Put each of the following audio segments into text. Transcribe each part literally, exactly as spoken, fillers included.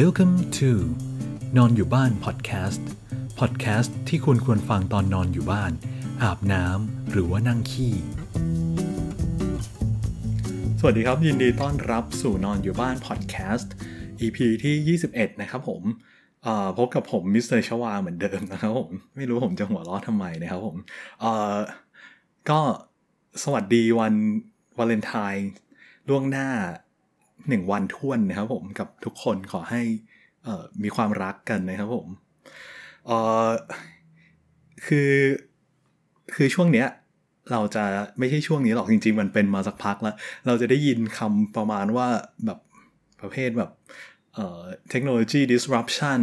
Welcome to นอนอยู่บ้าน Podcast Podcast ที่คุณควรฟังตอนนอนอยู่บ้านอาบน้ำหรือว่านั่งขี้สวัสดีครับยินดีต้อนรับสู่นอนอยู่บ้าน Podcast อี พี ที่ยี่สิบเอ็ดนะครับผมพบกับผมมิสเตอร์ชวาเหมือนเดิมนะครับผมไม่รู้ผมจะหัวเราะทำไมนะครับผมก็สวัสดีวันวาเลนไทน์ล่วงหน้าหนึ่งวันท้วนนะครับผมกับทุกคนขอให้มีความรักกันนะครับผมคือคือช่วงเนี้ยเราจะไม่ใช่ช่วงนี้หรอกจริงๆมันเป็นมาสักพักแล้วเราจะได้ยินคำประมาณว่าแบบประเภทแบบเอ่อ technology disruption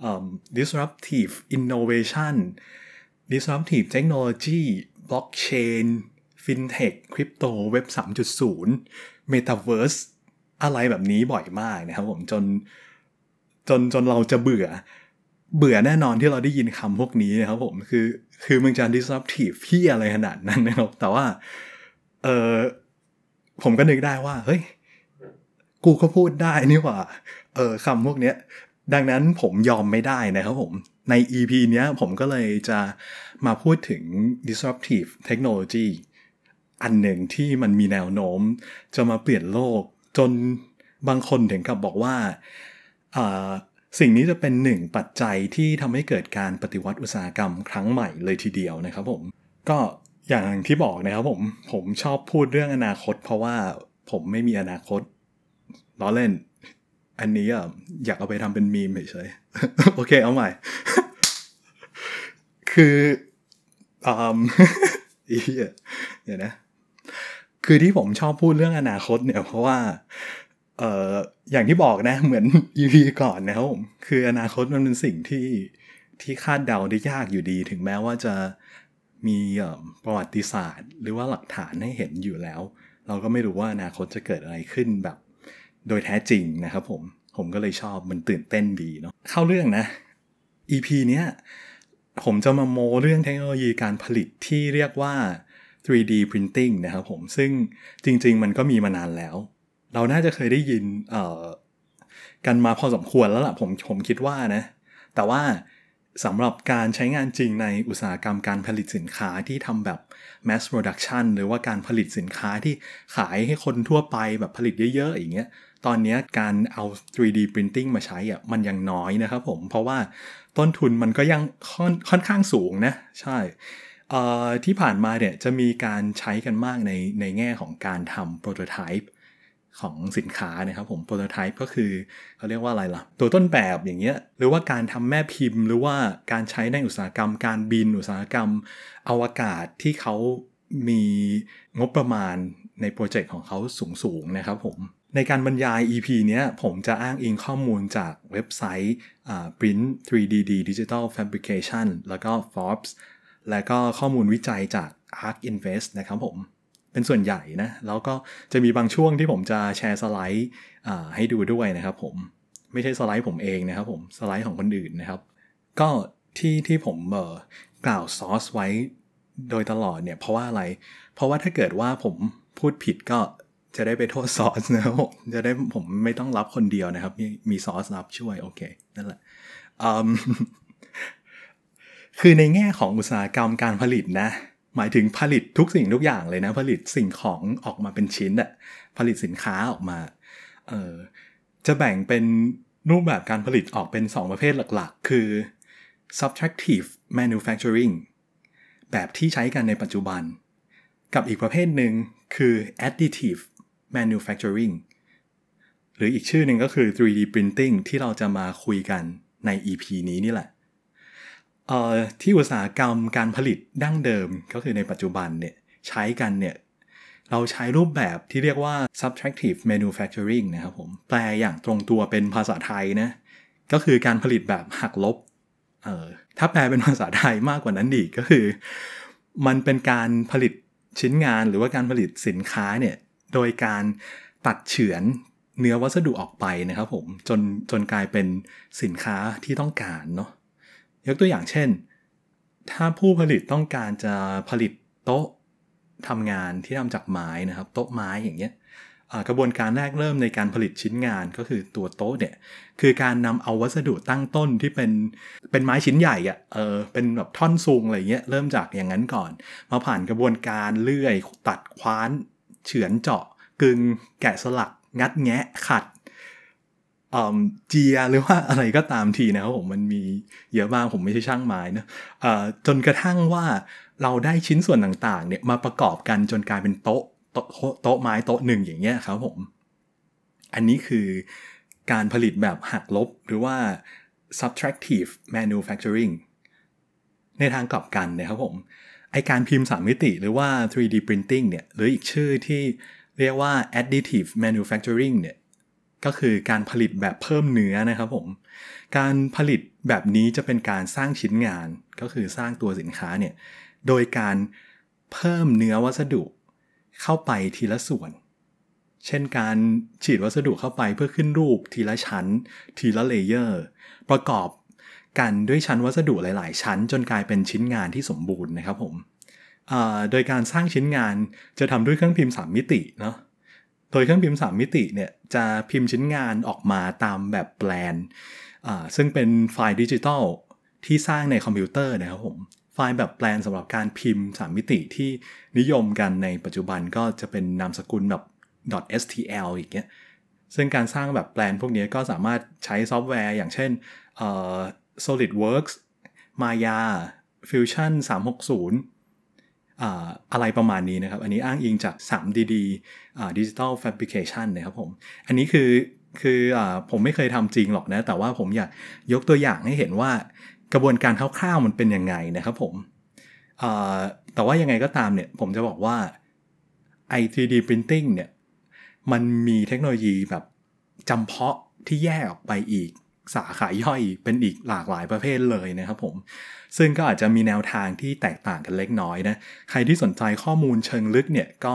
เอ่อ disruptive innovation disruptive technology blockchain fintech crypto web สามจุดศูนย์ metaverse อะไรแบบนี้บ่อยมากนะครับผมจนจนจนเราจะเบื่อเบื่อแน่นอนที่เราได้ยินคำพวกนี้นะครับผมคือคือมึงจะ disruptive พี่อะไรขนาดนั้นนะครับแต่ว่าเออผมก็นึกได้ว่าเฮ้ยกูก็พูดได้นี่หว่าเออคำพวกเนี้ยดังนั้นผมยอมไม่ได้นะครับผมใน อี พี เนี้ยผมก็เลยจะมาพูดถึง disruptive technology อันหนึ่งที่มันมีแนวโน้มจะมาเปลี่ยนโลกจนบางคนถึงกับบอกว่าอ่าสิ่งนี้จะเป็นหนึ่งปัจจัยที่ทำให้เกิดการปฏิวัติอุตสาหกรรมครั้งใหม่เลยทีเดียวนะครับผมก็อย่างที่บอกนะครับผมผมชอบพูดเรื่องอนาคตเพราะว่าผมไม่มีอนาคตล้อเล่นอันนี้อ่ะอยากเอาไปทำเป็นมีมเฉยๆโอเคเอาใหม่ คืออ่าอีเดี๋ยวนะคือที่ผมชอบพูดเรื่องอนาคตเนี่ยเพราะว่าเอ่ออย่างที่บอกนะเหมือน อี พี ก่อนนะครับผมคืออนาคตมันเป็นสิ่งที่ที่คาดเดาได้ยากอยู่ดีถึงแม้ว่าจะมีประวัติศาสตร์หรือว่าหลักฐานให้เห็นอยู่แล้วเราก็ไม่รู้ว่าอนาคตจะเกิดอะไรขึ้นแบบโดยแท้จริงนะครับผมผมก็เลยชอบมันตื่นเต้นดีเนาะเข้าเรื่องนะ อี พี เนี้ยผมจะมาโมเรื่องเทคโนโลยีการผลิตที่เรียกว่า ทรีดี Printing นะครับผมซึ่งจริงๆมันก็มีมานานแล้วเราน่าจะเคยได้ยินกันมาพอสมควรแล้วล่ะผมผมคิดว่านะแต่ว่าสำหรับการใช้งานจริงในอุตสาหกรรมการผลิตสินค้าที่ทำแบบ mass production หรือว่าการผลิตสินค้าที่ขายให้คนทั่วไปแบบผลิตเยอะๆอย่างเงี้ยตอนนี้การเอา ทรีดี printing มาใช้อ่ะมันยังน้อยนะครับผมเพราะว่าต้นทุนมันก็ยังค่อนค่อนข้างสูงนะใช่ที่ผ่านมาเนี่ยจะมีการใช้กันมากในในแง่ของการทำ prototypeของสินค้านะครับผมโปรโตไทป์ก็คือเขาเรียกว่าอะไรล่ะตัวต้นแบบอย่างเงี้ยหรือว่าการทำแม่พิมพ์หรือว่าการใช้ในอุตสาหกรรมการบินอุตสาหกรรมอวกาศที่เขามีงบประมาณในโปรเจกต์ของเขาสูงๆนะครับผมในการบรรยาย อี พี เนี้ยผมจะอ้างอิงข้อมูลจากเว็บไซต์ Print ทรีดี Digital Fabrication แล้วก็ Forbes แล้วก็ข้อมูลวิจัยจาก Ark Invest นะครับผมเป็นส่วนใหญ่นะแล้วก็จะมีบางช่วงที่ผมจะแชร์สไลด์ให้ดูด้วยนะครับผมไม่ใช่สไลด์ผมเองนะครับผมสไลด์ของคนอื่นนะครับก็ที่ที่ผมเอ่อกล่าวซอสไว้โดยตลอดเนี่ยเพราะว่าอะไรเพราะว่าถ้าเกิดว่าผมพูดผิดก็จะได้ไปโทษซอสนะครับผมจะได้ผมไม่ต้องรับคนเดียวนะครับมีมีซอสรับช่วยโอเคนั่นแหละ คือในแง่ของอุตสาหกรรมการผลิตนะหมายถึงผลิตทุกสิ่งทุกอย่างเลยนะผลิตสิ่งของออกมาเป็นชิ้นอะผลิตสินค้าออกมาเอ่อจะแบ่งเป็นรูปแบบการผลิตออกเป็นสองประเภทหลักๆคือ subtractive manufacturing แบบที่ใช้กันในปัจจุบันกับอีกประเภทหนึ่งคือ additive manufacturing หรืออีกชื่อหนึ่งก็คือ ทรีดี printing ที่เราจะมาคุยกันใน อี พี นี้นี่แหละเอ่อที่อุตสาหกรรมการผลิตดั้งเดิมก็คือในปัจจุบันเนี่ยใช้กันเนี่ยเราใช้รูปแบบที่เรียกว่า subtractive manufacturing นะครับผมแปลอย่างตรงตัวเป็นภาษาไทยนะก็คือการผลิตแบบหักลบเอ่อถ้าแปลเป็นภาษาไทยมากกว่านั้นอีกก็คือมันเป็นการผลิตชิ้นงานหรือว่าการผลิตสินค้าเนี่ยโดยการตัดเฉือนเนื้อวัสดุออกไปนะครับผมจนจนกลายเป็นสินค้าที่ต้องการเนาะยกตัวอย่างเช่นถ้าผู้ผลิตต้องการจะผลิตโต๊ะทำงานที่ทำจากไม้นะครับโต๊ะไม้อย่างเงี้ย กระบวนการแรกเริ่มในการผลิตชิ้นงานก็คือตัวโต๊ะเนี่ยคือการนำเอาวัสดุตั้งต้นที่เป็นเป็นไม้ชิ้นใหญ่อ่ะเออเป็นแบบท่อนซุงอะไรเงี้ยเริ่มจากอย่างนั้นก่อนมาผ่านกระบวนการเลื่อยตัดคว้านเฉือนเจาะกึ่งแกะสลักงัดแงะขัดเอ่อเจียหรือว่าอะไรก็ตามทีนะครับผมมันมีเยอะมากผมไม่ใช่ช่างไม้นะเอ่อจนกระทั่งว่าเราได้ชิ้นส่วนต่างๆเนี่ยมาประกอบกันจนกลายเป็นโต๊ะโต๊ะไม้โต๊ะหนึ่งอย่างเงี้ยครับผมอันนี้คือการผลิตแบบหักลบหรือว่า subtractive manufacturing ในทางกลับกันนะครับผมไอการพิมพ์สามมิติหรือว่า ทรีดี printing เนี่ยหรืออีกชื่อที่เรียกว่า additive manufacturing เนี่ยก็คือการผลิตแบบเพิ่มเนื้อนะครับผมการผลิตแบบนี้จะเป็นการสร้างชิ้นงานก็คือสร้างตัวสินค้าเนี่ยโดยการเพิ่มเนื้อวัสดุเข้าไปทีละส่วนเช่นการฉีดวัสดุเข้าไปเพื่อขึ้นรูปทีละชั้นทีละเลเยอร์ประกอบกันด้วยชั้นวัสดุหลายๆชั้นจนกลายเป็นชิ้นงานที่สมบูรณ์นะครับผมโดยการสร้างชิ้นงานจะทำด้วยเครื่องพิมพ์สามมิติเนาะโดยเครื่องพิมพ์สามมิติเนี่ยจะพิมพ์ชิ้นงานออกมาตามแบบแปลนซึ่งเป็นไฟล์ดิจิทัลที่สร้างในคอมพิวเตอร์นะครับผมไฟล์แบบแปลนสำหรับการพิมพ์สามมิติที่นิยมกันในปัจจุบันก็จะเป็นนามสกุลแบบ .stl อย่างเงี้ยซึ่งการสร้างแบบแปลนพวกนี้ก็สามารถใช้ซอฟต์แวร์อย่างเช่น SolidWorks Maya Fusion สามหกศูนย์อะไรประมาณนี้นะครับอันนี้อ้างอิงจาก ทรีดี Digital Fabrication นะครับผมอันนี้คือคือผมไม่เคยทำจริงหรอกนะแต่ว่าผมอยากยกตัวอย่างให้เห็นว่ากระบวนการคร่าวๆมันเป็นยังไงนะครับผมแต่ว่ายังไงก็ตามเนี่ยผมจะบอกว่า ทรีดี Printing เนี่ยมันมีเทคโนโลยีแบบจำเพาะที่แยกออกไปอีกสาขาย่อยเป็นอีกหลากหลายประเภทเลยนะครับผมซึ่งก็อาจจะมีแนวทางที่แตกต่างกันเล็กน้อยนะใครที่สนใจข้อมูลเชิงลึกเนี่ยก็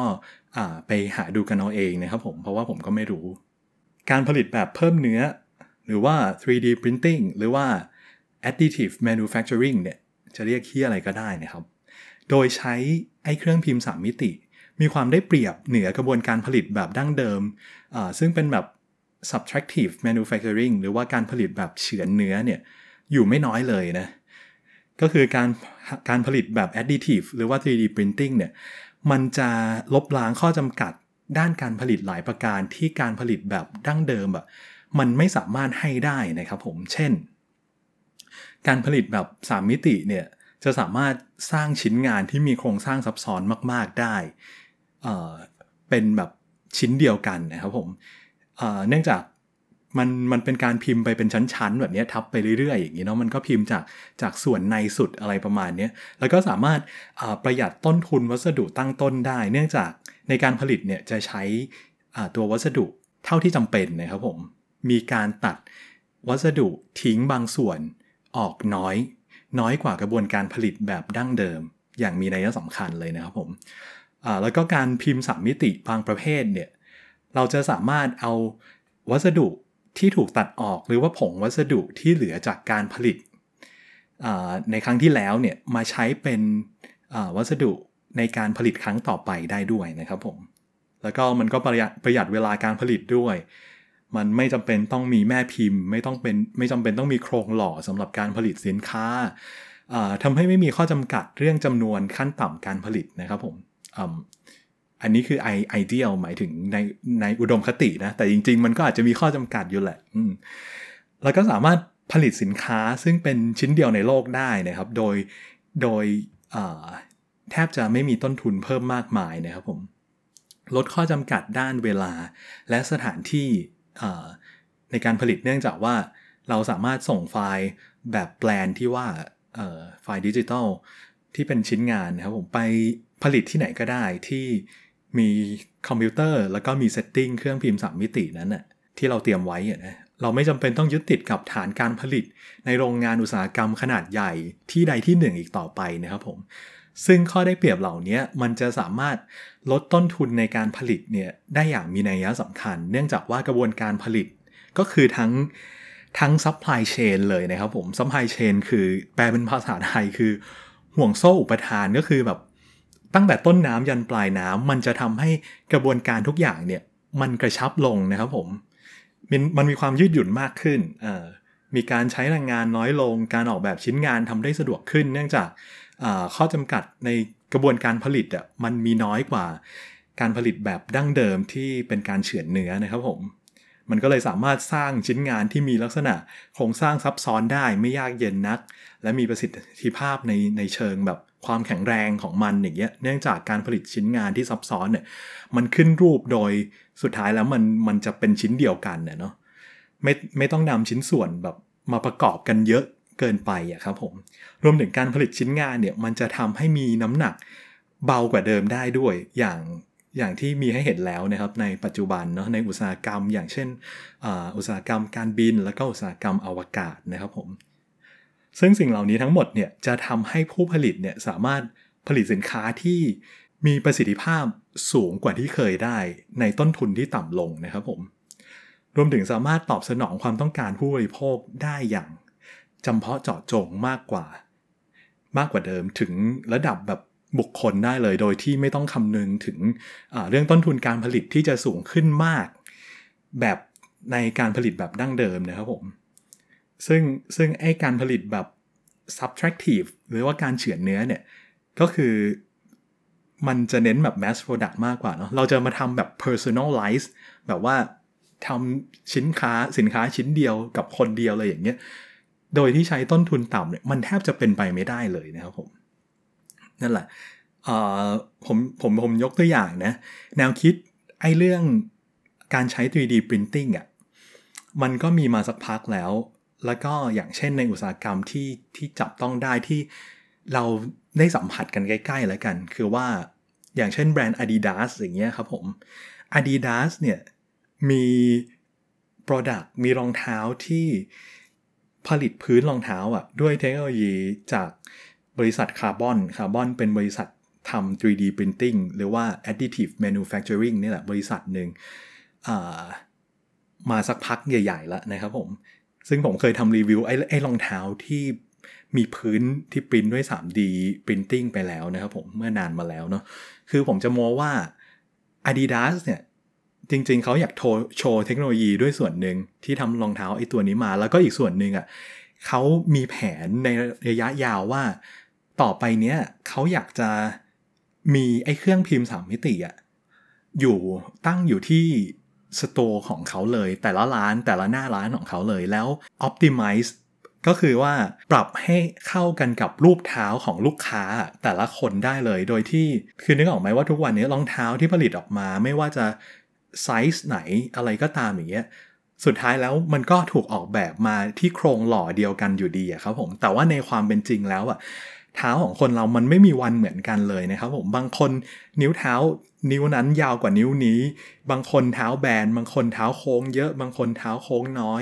ไปหาดูกันเอาเองนะครับผมเพราะว่าผมก็ไม่รู้การผลิตแบบเพิ่มเนื้อหรือว่า ทรีดี Printing หรือว่า Additive Manufacturing เนี่ยจะเรียกเหี้ยอะไรก็ได้นะครับโดยใช้ไอ้เครื่องพิมพ์สามมิติมีความได้เปรียบเหนือกระบวนการผลิตแบบดั้งเดิมซึ่งเป็นแบบsubtractive manufacturing หรือว่าการผลิตแบบเฉือนเนื้อเนี่ยอยู่ไม่น้อยเลยนะก็คือการการผลิตแบบ additive หรือว่า ทรีดี printing เนี่ยมันจะลบล้างข้อจำกัดด้านการผลิตหลายประการที่การผลิตแบบดั้งเดิมแบบมันไม่สามารถให้ได้นะครับผมเช่นการผลิตแบบสามมิติเนี่ยจะสามารถสร้างชิ้นงานที่มีโครงสร้างซับซ้อนมากๆได้ เอ่อ เป็นแบบชิ้นเดียวกันนะครับผมเนื่องจากมันมันเป็นการพิมพ์ไปเป็นชั้นๆแบบนี้ทับไปเรื่อยๆอย่างนี้เนาะมันก็พิมพ์จากจากส่วนในสุดอะไรประมาณนี้แล้วก็สามารถประหยัดต้นทุนวัสดุตั้งต้นได้เนื่องจากในการผลิตเนี่ยจะใช้ตัววัสดุเท่าที่จำเป็นนะครับผมมีการตัดวัสดุทิ้งบางส่วนออกน้อยน้อยกว่ากระบวนการผลิตแบบดั้งเดิมอย่างมีนัยสำคัญเลยนะครับผมแล้วก็การพิมพ์สามมิติบางประเภทเนี่ยเราจะสามารถเอาวัสดุที่ถูกตัดออกหรือว่าผงวัสดุที่เหลือจากการผลิตในครั้งที่แล้วเนี่ยมาใช้เป็นวัสดุในการผลิตครั้งต่อไปได้ด้วยนะครับผมแล้วก็มันก็ประหยัดประหยัดเวลาการผลิตด้วยมันไม่จำเป็นต้องมีแม่พิมพ์ไม่ต้องเป็นไม่จำเป็นต้องมีโครงหล่อสำหรับการผลิตสินค้าทำให้ไม่มีข้อจำกัดเรื่องจำนวนขั้นต่ำการผลิตนะครับผมอันนี้คือไอไอเดียลหมายถึงในในอุดมคตินะแต่จริงๆมันก็อาจจะมีข้อจำกัดอยู่แหละแล้วก็สามารถผลิตสินค้าซึ่งเป็นชิ้นเดียวในโลกได้นะครับโดยโดยแทบจะไม่มีต้นทุนเพิ่มมากมายนะครับผมลดข้อจำกัดด้านเวลาและสถานที่ในการผลิตเนื่องจากว่าเราสามารถส่งไฟล์แบบแปลนที่ว่าไฟล์ดิจิทัลที่เป็นชิ้นงานนะครับผมไปผลิตที่ไหนก็ได้ที่มีคอมพิวเตอร์แล้วก็มีเซตติ้งเครื่องพิมพ์สามมิตินั้นน่ะที่เราเตรียมไว้นะเราไม่จำเป็นต้องยึดติดกับฐานการผลิตในโรงงานอุตสาหกรรมขนาดใหญ่ที่ใดที่หนึ่งอีกต่อไปนะครับผมซึ่งข้อได้เปรียบเหล่านี้มันจะสามารถลดต้นทุนในการผลิตเนี่ยได้อย่างมีนัยสำคัญเนื่องจากว่ากระบวนการผลิตก็คือทั้งทั้งซัพพลายเชนเลยนะครับผมซัพพลายเชนคือแปลเป็นภาษาไทยคือห่วงโซ่อุปทานก็คือแบบตั้งแต่ต้นน้ำยันปลายน้ำมันจะทำให้กระบวนการทุกอย่างเนี่ย มันกระชับลงนะครับผมมันมันมีความยืดหยุ่นมากขึ้นมีการใช้แรงงานน้อยลงการออกแบบชิ้นงานทำได้สะดวกขึ้นเนื่องจากข้อจำกัดในกระบวนการผลิตอ่ะมันมีน้อยกว่าการผลิตแบบดั้งเดิมที่เป็นการเฉือนเนื้อนะครับผมมันก็เลยสามารถสร้างชิ้นงานที่มีลักษณะโครงสร้างซับซ้อนได้ไม่ยากเย็นนักและมีประสิทธิภาพในในเชิงแบบความแข็งแรงของมันอย่างเงี้ยเนื่องจากการผลิตชิ้นงานที่ซับซ้อนเนี่ยมันขึ้นรูปโดยสุดท้ายแล้วมันมันจะเป็นชิ้นเดียวกันเนี่ยเนาะไม่ไม่ต้องนำชิ้นส่วนแบบมาประกอบกันเยอะเกินไปอะครับผมรวมถึงการผลิตชิ้นงานเนี่ยมันจะทำให้มีน้ำหนักเบากว่าเดิมได้ด้วยอย่างอย่างที่มีให้เห็นแล้วนะครับในปัจจุบันเนาะในอุตสาหกรรมอย่างเช่นอุตสาหกรรมการบินแล้วก็อุตสาหกรรมอวกาศนะครับผมซึ่งสิ่งเหล่านี้ทั้งหมดเนี่ยจะทำให้ผู้ผลิตเนี่ยสามารถผลิตสินค้าที่มีประสิทธิภาพสูงกว่าที่เคยได้ในต้นทุนที่ต่ำลงนะครับผมรวมถึงสามารถตอบสนองความต้องการผู้บริโภคได้อย่างจำเพาะเจาะจงมากกว่ามากกว่าเดิมถึงระดับแบบบุคคลได้เลยโดยที่ไม่ต้องคำนึงถึงเรื่องต้นทุนการผลิตที่จะสูงขึ้นมากแบบในการผลิตแบบดั้งเดิมนะครับผมซึ่งซึ่งไอ้การผลิตแบบ subtractive หรือว่าการเฉือนเนื้อเนี่ยก็คือมันจะเน้นแบบ mass product มากกว่าเนาะเราจะมาทำแบบ personalize แบบว่าทำชิ้นค้าสินค้าชิ้นเดียวกับคนเดียวเลยอย่างเงี้ยโดยที่ใช้ต้นทุนต่ำเนี่ยมันแทบจะเป็นไปไม่ได้เลยนะครับผมนั่นแหละผมผมผมยกตัวอย่างนะแนวคิดไอ้เรื่องการใช้ ทรีดี printing อ่ะมันก็มีมาสักพักแล้วแล้วก็อย่างเช่นในอุตสาหกรรมที่ที่จับต้องได้ที่เราได้สัมผัสกันใกล้ๆแล้วกันคือว่าอย่างเช่นแบรนด์ Adidas อย่างเงี้ยครับผม Adidas เนี่ยมี product มีรองเท้าที่ผลิตพื้นรองเท้าอ่ะด้วยเทคโนโลยีจากบริษัทคาร์บอนคาร์บอนเป็นบริษัททำ ทรีดี printing หรือว่า additive manufacturing นี่แหละบริษัทหนึ่งมาสักพักใหญ่ๆแล้วนะครับผมซึ่งผมเคยทำรีวิวไอ้ไอ้รองเท้าที่มีพื้นที่ปริ้นด้วย ทรีดี printing ไปแล้วนะครับผมเมื่อนานมาแล้วเนาะคือผมจะมองว่า Adidas เนี่ยจริงๆเขาอยากโชว์เทคโนโลยีด้วยส่วนหนึ่งที่ทำรองเท้าไอ้ตัวนี้มาแล้วก็อีกส่วนหนึ่งอ่ะเขามีแผนในระยะยาวว่าต่อไปเนี้ยเขาอยากจะมีไอ้เครื่องพิมพ์สามมิติอะอยู่ตั้งอยู่ที่สโตร์ของเขาเลยแต่ละร้านแต่ละหน้าร้านของเขาเลยแล้ว optimize ก็คือว่าปรับให้เข้ากันกับรูปเท้าของลูกค้าแต่ละคนได้เลยโดยที่คือนึกออกไหมว่าทุกวันนี้รองเท้าที่ผลิตออกมาไม่ว่าจะไซส์ไหนอะไรก็ตามอย่างเงี้ยสุดท้ายแล้วมันก็ถูกออกแบบมาที่โครงหล่อเดียวกันอยู่ดีอะครับผมแต่ว่าในความเป็นจริงแล้วอะเท้าของคนเรามันไม่มีวันเหมือนกันเลยนะครับผมบางคนนิ้วเท้านิ้วนั้นยาวกว่านิ้วนี้บางคนเท้าแบนบางคนเท้าโค้งเยอะบางคนเท้าโค้งน้อย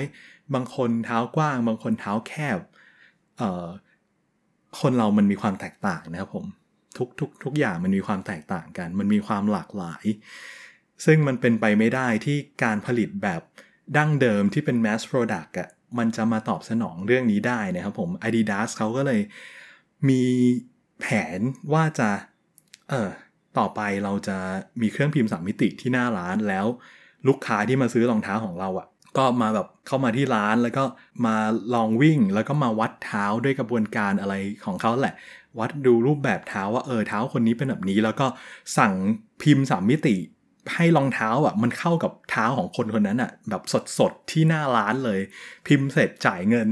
บางคนเท้ากว้างบางคนเท้าแคบเอ่อคนเรามันมีความแตกต่างนะครับผมทุกทุกทุกอย่างมันมีความแตกต่างกันมันมีความหลากหลายซึ่งมันเป็นไปไม่ได้ที่การผลิตแบบดั้งเดิมที่เป็น mass product อ่ะมันจะมาตอบสนองเรื่องนี้ได้นะครับผม Adidas เขาก็เลยมีแผนว่าจะเออต่อไปเราจะมีเครื่องพิมพ์สามมิติที่หน้าร้านแล้วลูกค้าที่มาซื้อรองเท้าของเราอ่ะก็มาแบบเข้ามาที่ร้านแล้วก็มาลองวิ่งแล้วก็มาวัดเท้าด้วยกระบวนการอะไรของเขาแหละวัดดูรูปแบบเท้าว่าเออเท้าคนนี้เป็นแบบนี้แล้วก็สั่งพิมพ์สามมิติให้รองเท้าอ่ะมันเข้ากับเท้าของคนคนนั้นอ่ะแบบสดๆที่หน้าร้านเลยพิมพ์เสร็จจ่ายเงิน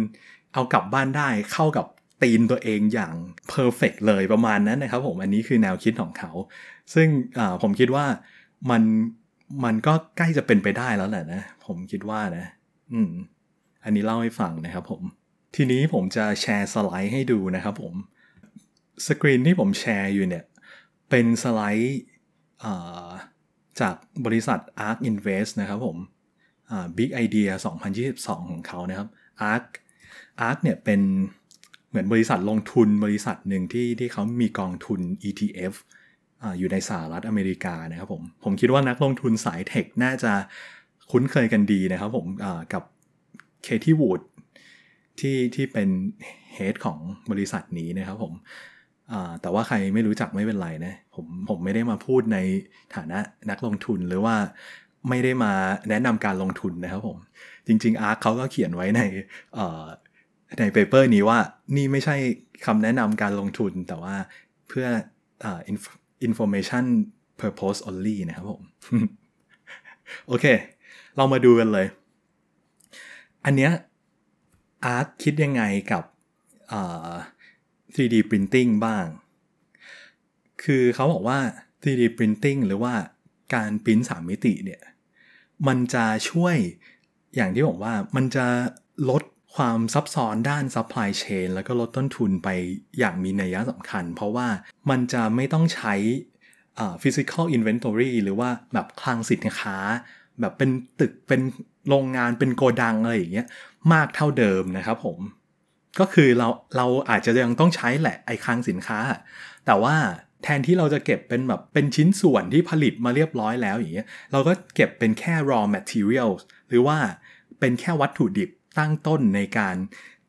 เอากลับบ้านได้เข้ากับตีนตัวเองอย่างเพอร์เฟกต์เลยประมาณนั้นนะครับผมอันนี้คือแนวคิดของเขาซึ่งผมคิดว่ามันมันก็ใกล้จะเป็นไปได้แล้วแหละนะผมคิดว่านะอืมอันนี้เล่าให้ฟังนะครับผมทีนี้ผมจะแชร์สไลด์ให้ดูนะครับผมสกรีนที่ผมแชร์อยู่เนี่ยเป็นสไลด์จากบริษัท Ark Invest นะครับผมอ่า Big Idea สองพันยี่สิบสองของเขานะครับ Ark Ark เนี่ยเป็นเหมือนบริษัทลงทุนบริษัทหนึ่งที่ที่เขามีกองทุน อี ที เอฟ อ่าอยู่ในสหรัฐอเมริกานะครับผมผมคิดว่านักลงทุนสายเทคน่าจะคุ้นเคยกันดีนะครับผมอ่ากับ Cathie Wood ที่ที่เป็น Head ของบริษัทนี้นะครับผมอ่าแต่ว่าใครไม่รู้จักไม่เป็นไรนะผมผมไม่ได้มาพูดในฐานะนักลงทุนหรือว่า ไม่ได้มาแนะนำการลงทุนนะครับผมจริงๆอาร์คเขาก็เขียนไว้ในเอ่อในเปเปอร์นี้ว่านี่ไม่ใช่คำแนะนำการลงทุนแต่ว่าเพื่อเอ่อ information purpose only นะครับผม โอเคเรามาดูกันเลยอันเนี้ยอาร์คคิดยังไงกับเอ่อ ทรีดี printing บ้างคือเขาบอกว่า ทรีดี printing หรือว่าการพิมพ์สามมิติเนี่ยมันจะช่วยอย่างที่ผมว่ามันจะลดความซับซ้อนด้าน supply chain แล้วก็ลดต้นทุนไปอย่างมีนัยสำคัญเพราะว่ามันจะไม่ต้องใช้ physical inventory หรือว่าแบบคลังสินค้าแบบเป็นตึกเป็นโรงงานเป็นโกดังอะไรอย่างเงี้ยมากเท่าเดิมนะครับผมก็คือเราเราอาจจะยังต้องใช้แหละไอ้คลังสินค้าแต่ว่าแทนที่เราจะเก็บเป็นแบบเป็นชิ้นส่วนที่ผลิตมาเรียบร้อยแล้วอย่างเงี้ยเราก็เก็บเป็นแค่ raw material หรือว่าเป็นแค่วัตถุดิบตั้งต้นในการ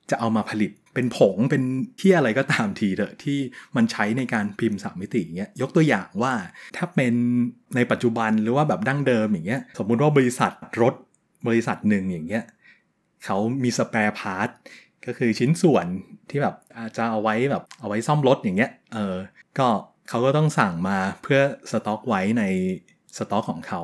จะเอามาผลิตเป็นผงเป็นเหี้ยอะไรก็ตามทีเถอะที่มันใช้ในการพิมพ์สามมิติอย่างเงี้ยยกตัวอย่างว่าถ้าเป็นในปัจจุบันหรือว่าแบบดั้งเดิมอย่างเงี้ยสมมุติว่าบริษัทรถบริษัทหนึ่งอย่างเงี้ยเขามี spare part ก็คือชิ้นส่วนที่แบบอาจจะเอาไว้แบบเอาไว้ซ่อมรถอย่างเงี้ยเออก็เขาก็ต้องสั่งมาเพื่อสต็อกไว้ในสต็อกของเขา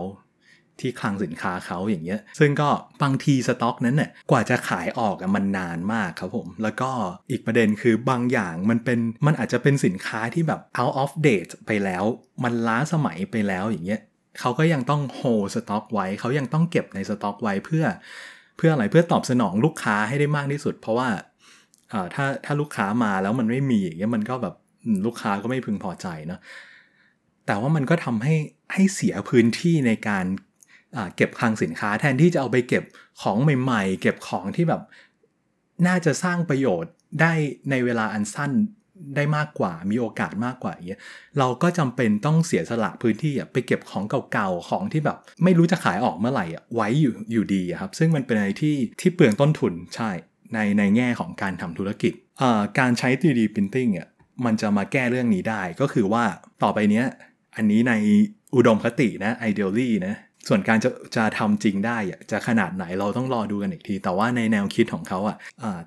ที่คลังสินค้าเขาอย่างเงี้ยซึ่งก็บางทีสต็อกนั้นเนี่ยกว่าจะขายออกมันนานมากครับผมแล้วก็อีกประเด็นคือบางอย่างมันเป็นมันอาจจะเป็นสินค้าที่แบบ out of date ไปแล้วมันล้าสมัยไปแล้วอย่างเงี้ยเขาก็ยังต้อง hold สต็อกไว้เขายังต้องเก็บในสต็อกไว้เพื่อเพื่ออะไรเพื่อตอบสนองลูกค้าให้ได้มากที่สุดเพราะว่าเอ่อถ้าถ้าลูกค้ามาแล้วมันไม่มีอย่างเงี้ยมันก็แบบลูกค้าก็ไม่พึงพอใจนะแต่ว่ามันก็ทำให้ให้เสียพื้นที่ในการเก็บคลังสินค้าแทนที่จะเอาไปเก็บของใหม่ๆเก็บของที่แบบน่าจะสร้างประโยชน์ได้ในเวลาอันสั้นได้มากกว่ามีโอกาสมากกว่าอย่างเงี้ยเราก็จำเป็นต้องเสียสละพื้นที่ไปเก็บของเก่าๆของที่แบบไม่รู้จะขายออกเมื่อไหร่ไว้อยู่อยู่ดีครับซึ่งมันเป็นอะไรที่ที่เปลืองต้นทุนใช่ในในแง่ของการทำธุรกิจการใช้ ทรีดี Printing เนี่ยมันจะมาแก้เรื่องนี้ได้ก็คือว่าต่อไปเนี้ยอันนี้ในอุดมคตินะ ideally นะส่วนการจะจะทำจริงได้จะขนาดไหนเราต้องรอดูกันอีกทีแต่ว่าในแนวคิดของเขาอ่ะ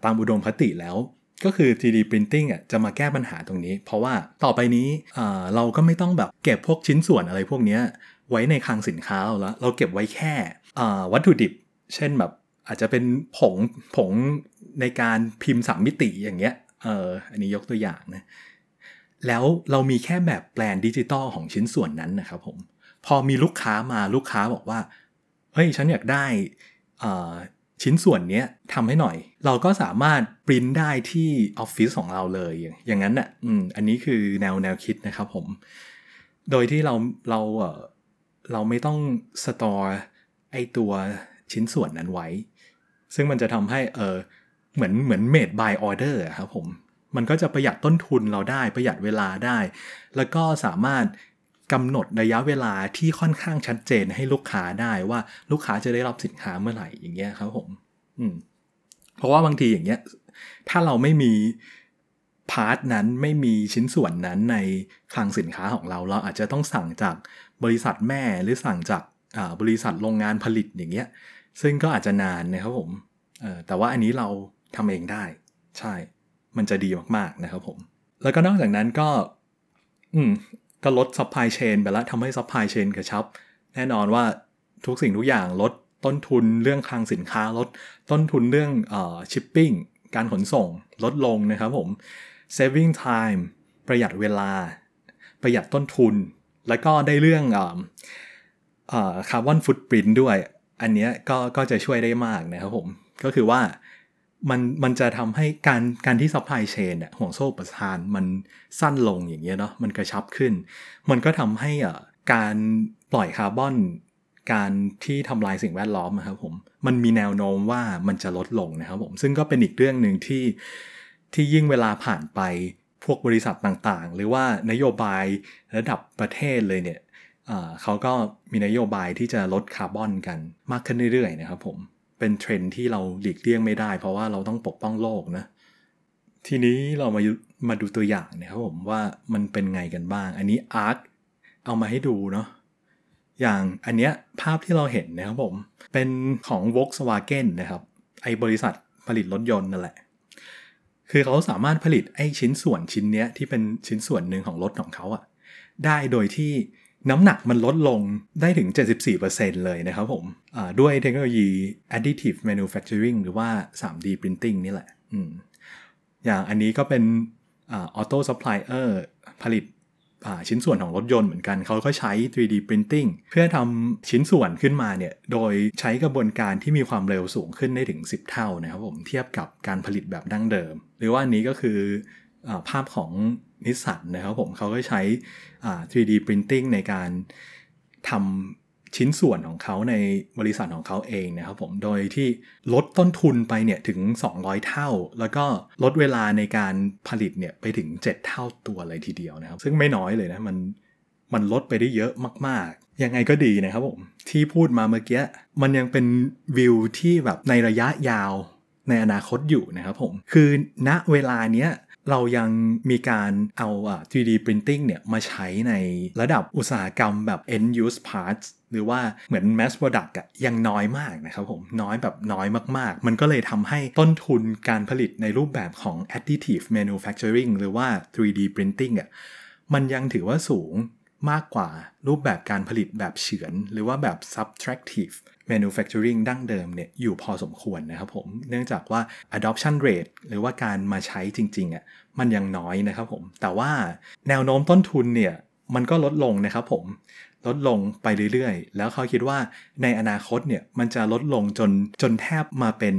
ตามอุดมคติแล้วก็คือ ทรีดี Printing อ่ะจะมาแก้ปัญหาตรงนี้เพราะว่าต่อไปนี้เราก็ไม่ต้องแบบเก็บพวกชิ้นส่วนอะไรพวกนี้ไว้ในคลังสินค้าเราละเราเก็บไว้แค่วัตถุดิบเช่นแบบอาจจะเป็นผงผงในการพิมพ์สามมิติอย่างเงี้ยเอออันนี้ยกตัวอย่างนะแล้วเรามีแค่แบบแปลนดิจิตอลของชิ้นส่วนนั้นนะครับผมพอมีลูกค้ามาลูกค้าบอกว่าเฮ้ยฉันอยากได้ชิ้นส่วนนี้ทำให้หน่อยเราก็สามารถปริ้นได้ที่ออฟฟิศของเราเลยอย่างนั้นน่ะอืมอันนี้คือแนวแนวคิดนะครับผมโดยที่เราเราเออเราไม่ต้องสตอร์ไอตัวชิ้นส่วนนั้นไว้ซึ่งมันจะทำให้เออเหมือนเหมือน made by order อ่ะครับผมมันก็จะประหยัดต้นทุนเราได้ประหยัดเวลาได้แล้วก็สามารถกำหนดระยะเวลาที่ค่อนข้างชัดเจนให้ลูกค้าได้ว่าลูกค้าจะได้รับสินค้าเมื่อไหร่อย่างเงี้ยครับผมอืมเพราะว่าบางทีอย่างเงี้ยถ้าเราไม่มีพาร์ทนั้นไม่มีชิ้นส่วนนั้นในคลังสินค้าของเราเราอาจจะต้องสั่งจากบริษัทแม่หรือสั่งจากอ่าบริษัทโรงงานผลิตอย่างเงี้ยซึ่งก็อาจจะนานนะครับผมเอ่อแต่ว่าอันนี้เราทำเองได้ใช่มันจะดีมากๆนะครับผมแล้วก็นอกจากนั้นก็อืมก็ลด supply chain ไปแล้วทำให้ supply chain กระชับแน่นอนว่าทุกสิ่งทุกอย่างลดต้นทุนเรื่องคลังสินค้าลดต้นทุนเรื่องเอ่อ shipping การขนส่งลดลงนะครับผม saving time ประหยัดเวลาประหยัดต้นทุนแล้วก็ได้เรื่องเอ่อเอ่อ carbon footprint ด้วยอันเนี้ยก็ก็จะช่วยได้มากนะครับผมก็คือว่ามันมันจะทำให้การการที่ supply chain เนี่ยห่วงโซ่อุปทานมันสั้นลงอย่างเงี้ยเนาะมันกระชับขึ้นมันก็ทำให้อ่ะการปล่อยคาร์บอนการที่ทำลายสิ่งแวดล้อมนะครับผมมันมีแนวโน้มว่ามันจะลดลงนะครับผมซึ่งก็เป็นอีกเรื่องนึงที่ที่ยิ่งเวลาผ่านไปพวกบริษัทต่างๆหรือว่านโยบายระดับประเทศเลยเนี่ยอ่าเขาก็มีนโยบายที่จะลดคาร์บอนกันมากขึ้นเรื่อยๆนะครับผมเป็นเทรนด์ที่เราหลีกเลี่ยงไม่ได้เพราะว่าเราต้องปกป้องโลกนะทีนี้เรามามาดูตัวอย่างนะครับผมว่ามันเป็นไงกันบ้างอันนี้อาร์คเอามาให้ดูเนาะจ อย่างอันเนี้ยภาพที่เราเห็นนะครับผมเป็นของ Volkswagen นะครับไอบริษัทผลิตรถยนต์นั่นแหละคือเขาสามารถผลิตไอชิ้นส่วนชิ้นเนี้ยที่เป็นชิ้นส่วนหนึ่งของรถของเขาอะได้โดยที่น้ำหนักมันลดลงได้ถึง เจ็ดสิบสี่เปอร์เซ็นต์ เลยนะครับผมด้วยเทคโนโลยี additive manufacturing หรือว่า ทรีดี printing นี่แหละ อ, อย่างอันนี้ก็เป็น auto supplier ผลิตชิ้นส่วนของรถยนต์เหมือนกันเขาก็ใช้ ทรีดี printing เพื่อทำชิ้นส่วนขึ้นมาเนี่ยโดยใช้กระบวนการที่มีความเร็วสูงขึ้นได้ถึงสิบเท่านะครับผมเทียบกับการผลิตแบบดั้งเดิมหรือว่าอันนี้ก็คือภาพของนิสสันนะครับผมเขาก็ใช้ ทรีดี printing ในการทำชิ้นส่วนของเขาในบริษัทของเขาเองนะครับผมโดยที่ลดต้นทุนไปเนี่ยถึงสองร้อยเท่าแล้วก็ลดเวลาในการผลิตเนี่ยไปถึงเจ็ดเท่าตัวเลยทีเดียวนะครับซึ่งไม่น้อยเลยนะมันมันลดไปได้เยอะมากๆยังไงก็ดีนะครับผมที่พูดมาเมื่อกี้มันยังเป็นวิวที่แบบในระยะยาวในอนาคตอยู่นะครับผมคือณเวลาเนี้ยเรายังมีการเอา ทรีดี printing เนี่ยมาใช้ในระดับอุตสาหกรรมแบบ end use parts หรือว่าเหมือน mass product อะยังน้อยมากนะครับผมน้อยแบบน้อยมากๆมันก็เลยทำให้ต้นทุนการผลิตในรูปแบบของ additive manufacturing หรือว่า ทรีดี printing อะมันยังถือว่าสูงมากกว่ารูปแบบการผลิตแบบเฉือนหรือว่าแบบ subtractive manufacturing ดั้งเดิมเนี่ยอยู่พอสมควรนะครับผมเนื่องจากว่า adoption rate หรือว่าการมาใช้จริงๆอ่ะมันยังน้อยนะครับผมแต่ว่าแนวโน้มต้นทุนเนี่ยมันก็ลดลงนะครับผมลดลงไปเรื่อยๆแล้วเขาคิดว่าในอนาคตเนี่ยมันจะลดลงจนจนแทบมาเป็น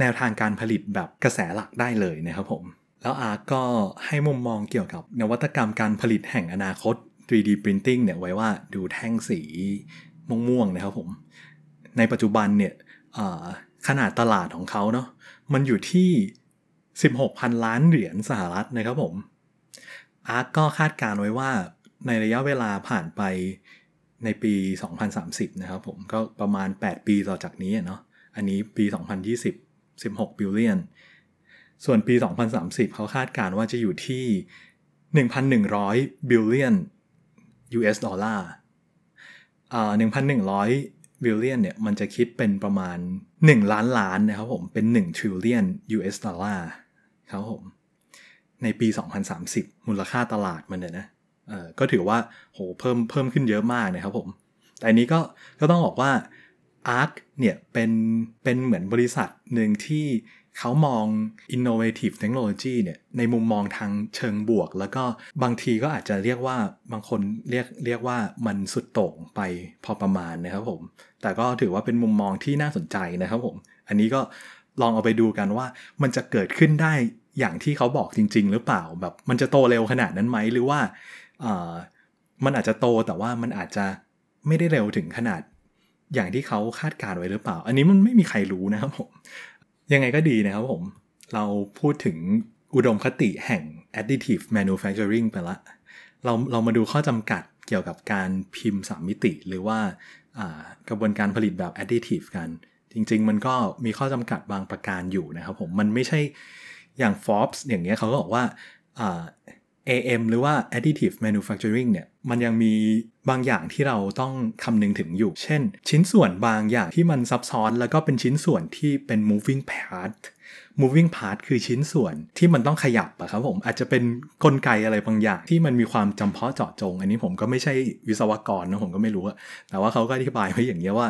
แนวทางการผลิตแบบกระแสหลักได้เลยนะครับผมแล้วอาร์ก็ให้มุมมองเกี่ยวกับนวัตกรรมการผลิตแห่งอนาคต ทรีดี printing เนี่ยไว้ว่าดูแท่งสีม่วงๆนะครับผมในปัจจุบันเนี่ยขนาดตลาดของเขาเนาะมันอยู่ที่ สิบหกพันล้านเหรียญสหรัฐนะครับผมอาร์คก็คาดการไว้ว่าในระยะเวลาผ่านไปในปีสองพันสามสิบนะครับผมก็ประมาณแปดปีต่อจากนี้เนาะอันนี้ปีสองพันยี่สิบ สิบหกบิลเลียนส่วนปีสองพันสามสิบเขาคาดการว่าจะอยู่ที่ หนึ่งพันหนึ่งร้อยบิลเลียนยูเอสดอลลาร์อ่า หนึ่งพันหนึ่งร้อยบิลเลียนเนี่ยมันจะคิดเป็นประมาณหนึ่งล้านล้านนะครับผมเป็นหนึ่งทริลเลียนยูเอสดอลลาร์ครับผมในปีสองพันสามสิบมูลค่าตลาดมันเนี่ยนะเอ่อก็ถือว่าโหเพิ่มเพิ่มขึ้นเยอะมากนะครับผมแต่อันนี้ก็ก็ต้องบอกว่า อาร์ค เนี่ยเป็นเป็นเหมือนบริษัทหนึ่งที่เขามอง innovative technology เนี่ยในมุมมองทางเชิงบวกแล้วก็บางทีก็อาจจะเรียกว่าบางคนเรียกเรียกว่ามันสุดโต่งไปพอประมาณนะครับผมแต่ก็ถือว่าเป็นมุมมองที่น่าสนใจนะครับผมอันนี้ก็ลองเอาไปดูกันว่ามันจะเกิดขึ้นได้อย่างที่เขาบอกจริงๆหรือเปล่าแบบมันจะโตเร็วขนาดนั้นไหมหรือว่าอ่ามันอาจจะโตแต่ว่ามันอาจจะไม่ได้เร็วถึงขนาดอย่างที่เขาคาดการไว้หรือเปล่าอันนี้มันไม่มีใครรู้นะครับผมยังไงก็ดีนะครับผมเราพูดถึงอุดมคติแห่ง additive manufacturing ไปละเราเรามาดูข้อจำกัดเกี่ยวกับการพิมพ์สามมิติหรือว่ากระบวนการผลิตแบบ additive กันจริงๆมันก็มีข้อจำกัดบางประการอยู่นะครับผมมันไม่ใช่อย่าง Forbes อย่างเงี้ยเขาก็บอกว่า เอ เอ็ม หรือว่า additive manufacturing เนี่ยมันยังมีบางอย่างที่เราต้องคำนึงถึงอยู่เช่นชิ้นส่วนบางอย่างที่มันซับซ้อนแล้วก็เป็นชิ้นส่วนที่เป็น moving part moving part คือชิ้นส่วนที่มันต้องขยับอะครับผมอาจจะเป็นกลไกอะไรบางอย่างที่มันมีความจำเพาะเจาะจงอันนี้ผมก็ไม่ใช่วิศวกรนะผมก็ไม่รู้อะแต่ว่าเขาก็อธิบายไว้อย่างนี้ว่า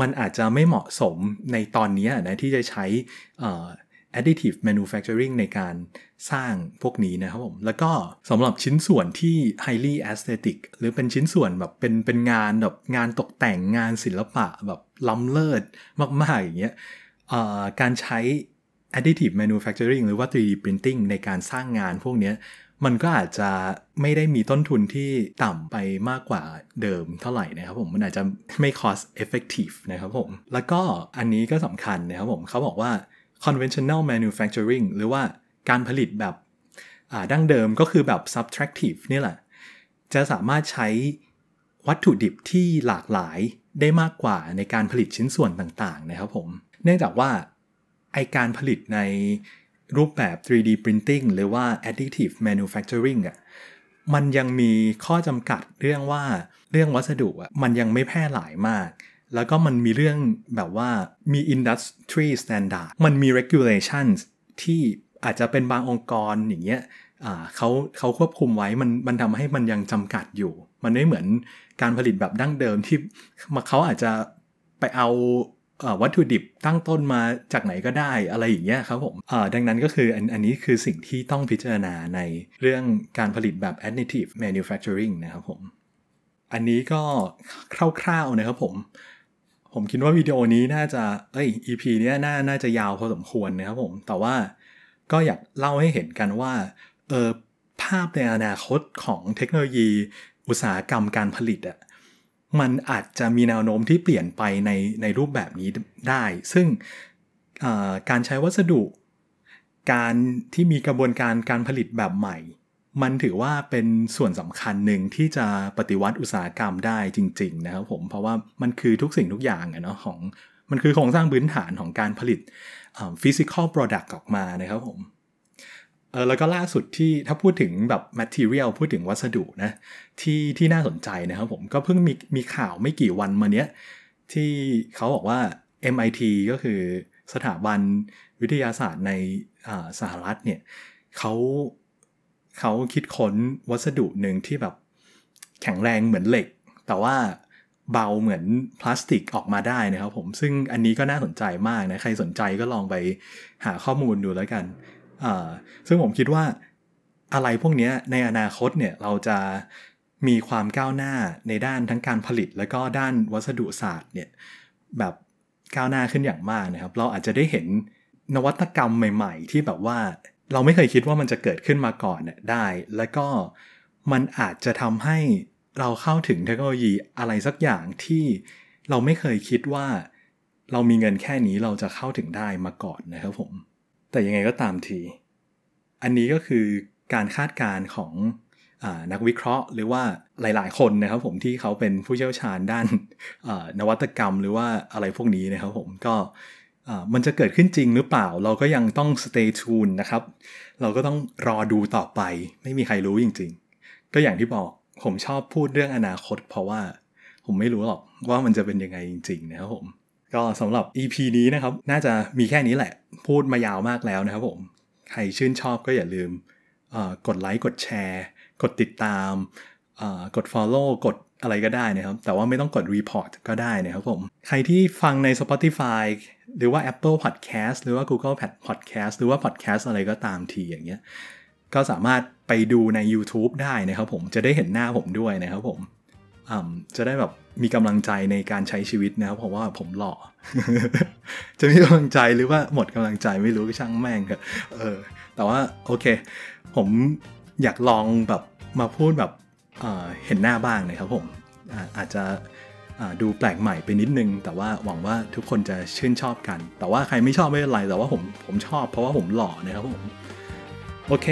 มันอาจจะไม่เหมาะสมในตอนนี้นะที่จะใช้additive manufacturing ในการสร้างพวกนี้นะครับผมแล้วก็สำหรับชิ้นส่วนที่ highly aesthetic หรือเป็นชิ้นส่วนแบบเป็นเป็นงานแบบงานตกแต่งงานศิลปะแบบล้ำเลิศมากๆอย่างเงี้ยการใช้ additive manufacturing หรือว่า ทรีดี printing ในการสร้างงานพวกเนี้ยมันก็อาจจะไม่ได้มีต้นทุนที่ต่ำไปมากกว่าเดิมเท่าไหร่นะครับผมมันอาจจะไม่ cost effective นะครับผมแล้วก็อันนี้ก็สำคัญนะครับผมเขาบอกว่าconventional manufacturing หรือว่าการผลิตแบบดั้งเดิมก็คือแบบ subtractive นี่แหละจะสามารถใช้วัตถุดิบที่หลากหลายได้มากกว่าในการผลิตชิ้นส่วนต่างๆนะครับผมเนื่องจากว่าไอการผลิตในรูปแบบ ทรีดี printing หรือว่า additive manufacturing อ่ะ มันยังมีข้อจำกัดเรื่องว่าเรื่องวัสดุอ่ะมันยังไม่แพร่หลายมากแล้วก็มันมีเรื่องแบบว่ามี industry standard มันมี regulations ที่อาจจะเป็นบางองค์กรอย่างเงี้ยอ่าเขาเขาควบคุมไว้มันมันทำให้มันยังจำกัดอยู่มันไม่เหมือนการผลิตแบบดั้งเดิมที่เขาอาจจะไปเอาวัตถุดิบตั้งต้นมาจากไหนก็ได้อะไรอย่างเงี้ยครับผมดังนั้นก็คืออันอันนี้คือสิ่งที่ต้องพิจารณาในเรื่องการผลิตแบบ additive manufacturing นะครับผมอันนี้ก็คร่าวๆนะครับผมผมคิดว่าวิดีโอนี้น่าจะเอ้ย อี พี เนี้ยน่าน่าจะยาวพอสมควรนะครับผมแต่ว่าก็อยากเล่าให้เห็นกันว่าเออภาพในอนาคตของเทคโนโลยีอุตสาหกรรมการผลิตอ่ะมันอาจจะมีแนวโน้มที่เปลี่ยนไปในในรูปแบบนี้ได้ซึ่งการใช้วัสดุการที่มีกระบวนการการผลิตแบบใหม่มันถือว่าเป็นส่วนสำคัญหนึ่งที่จะปฏิวัติอุตสาหกรรมได้จริงๆนะครับผมเพราะว่ามันคือทุกสิ่งทุกอย่างอะเนาะของมันคือโครงสร้างพื้นฐานของการผลิต physical product ออกมานะครับผมเออแล้วก็ล่าสุดที่ถ้าพูดถึงแบบ material พูดถึงวัสดุนะที่ที่น่าสนใจนะครับผมก็เพิ่งมีมีข่าวไม่กี่วันมาเนี้ยที่เขาบอกว่า เอ็ม ไอ ที ก็คือสถาบันวิทยาศาสตร์ในอ่าสหรัฐเนี่ยเขาเขาคิดค้นวัสดุหนึ่งที่แบบแข็งแรงเหมือนเหล็กแต่ว่าเบาเหมือนพลาสติกออกมาได้นะครับผมซึ่งอันนี้ก็น่าสนใจมากนะใครสนใจก็ลองไปหาข้อมูลดูแล้วกันอ่าซึ่งผมคิดว่าอะไรพวกนี้ในอนาคตเนี่ยเราจะมีความก้าวหน้าในด้านทั้งการผลิตแล้วก็ด้านวัสดุศาสตร์เนี่ยแบบก้าวหน้าขึ้นอย่างมากนะครับเราอาจจะได้เห็นนวัตกรรมใหม่ๆที่แบบว่าเราไม่เคยคิดว่ามันจะเกิดขึ้นมาก่อนเนี่ยได้แล้วก็มันอาจจะทำให้เราเข้าถึงเทคโนโลยีอะไรสักอย่างที่เราไม่เคยคิดว่าเรามีเงินแค่นี้เราจะเข้าถึงได้มาก่อนนะครับผมแต่ยังไงก็ตามทีอันนี้ก็คือการคาดการณ์ของอ่านักวิเคราะห์หรือว่าหลายๆคนนะครับผมที่เขาเป็นผู้เชี่ยวชาญด้านอ่านวัตกรรมหรือว่าอะไรพวกนี้นะครับผมก็อ่ามันจะเกิดขึ้นจริงหรือเปล่าเราก็ยังต้อง stay tuned นะครับเราก็ต้องรอดูต่อไปไม่มีใครรู้จริงๆก็อย่างที่บอกผมชอบพูดเรื่องอนาคตเพราะว่าผมไม่รู้หรอกว่ามันจะเป็นยังไงจริงๆนะครับผมก็สำหรับ อี พี นี้นะครับน่าจะมีแค่นี้แหละพูดมายาวมากแล้วนะครับผมใครชื่นชอบก็อย่าลืมกดไลค์กดแชร์กดติดตามกด follow กดอะไรก็ได้นะครับแต่ว่าไม่ต้องกด report ก็ได้นะครับผมใครที่ฟังใน Spotify หรือว่า Apple Podcast หรือว่า Google Podcast หรือว่า Podcast อะไรก็ตามทีอย่างเงี้ยก็สามารถไปดูใน YouTube ได้นะครับผมจะได้เห็นหน้าผมด้วยนะครับผมจะได้แบบมีกำลังใจในการใช้ชีวิตนะครับเพราะว่าผมหล่อ จะมีกำลังใจหรือว่าหมดกำลังใจไม่รู้ก็ช่างแม่งเถอะเออแต่ว่าโอเคผมอยากลองแบบมาพูดแบบเอ่อเห็นหน้าบ้างนะครับผม อ, อาจจะดูแปลกใหม่ไปนิดนึงแต่ว่าหวังว่าทุกคนจะชื่นชอบกันแต่ว่าใครไม่ชอบไม่เป็นไรแต่ว่าผมผมชอบเพราะว่าผมหล่อนะครับผมโอเค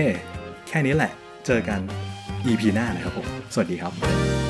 แค่นี้แหละเจอกัน อี พี หน้านะครับผมสวัสดีครับ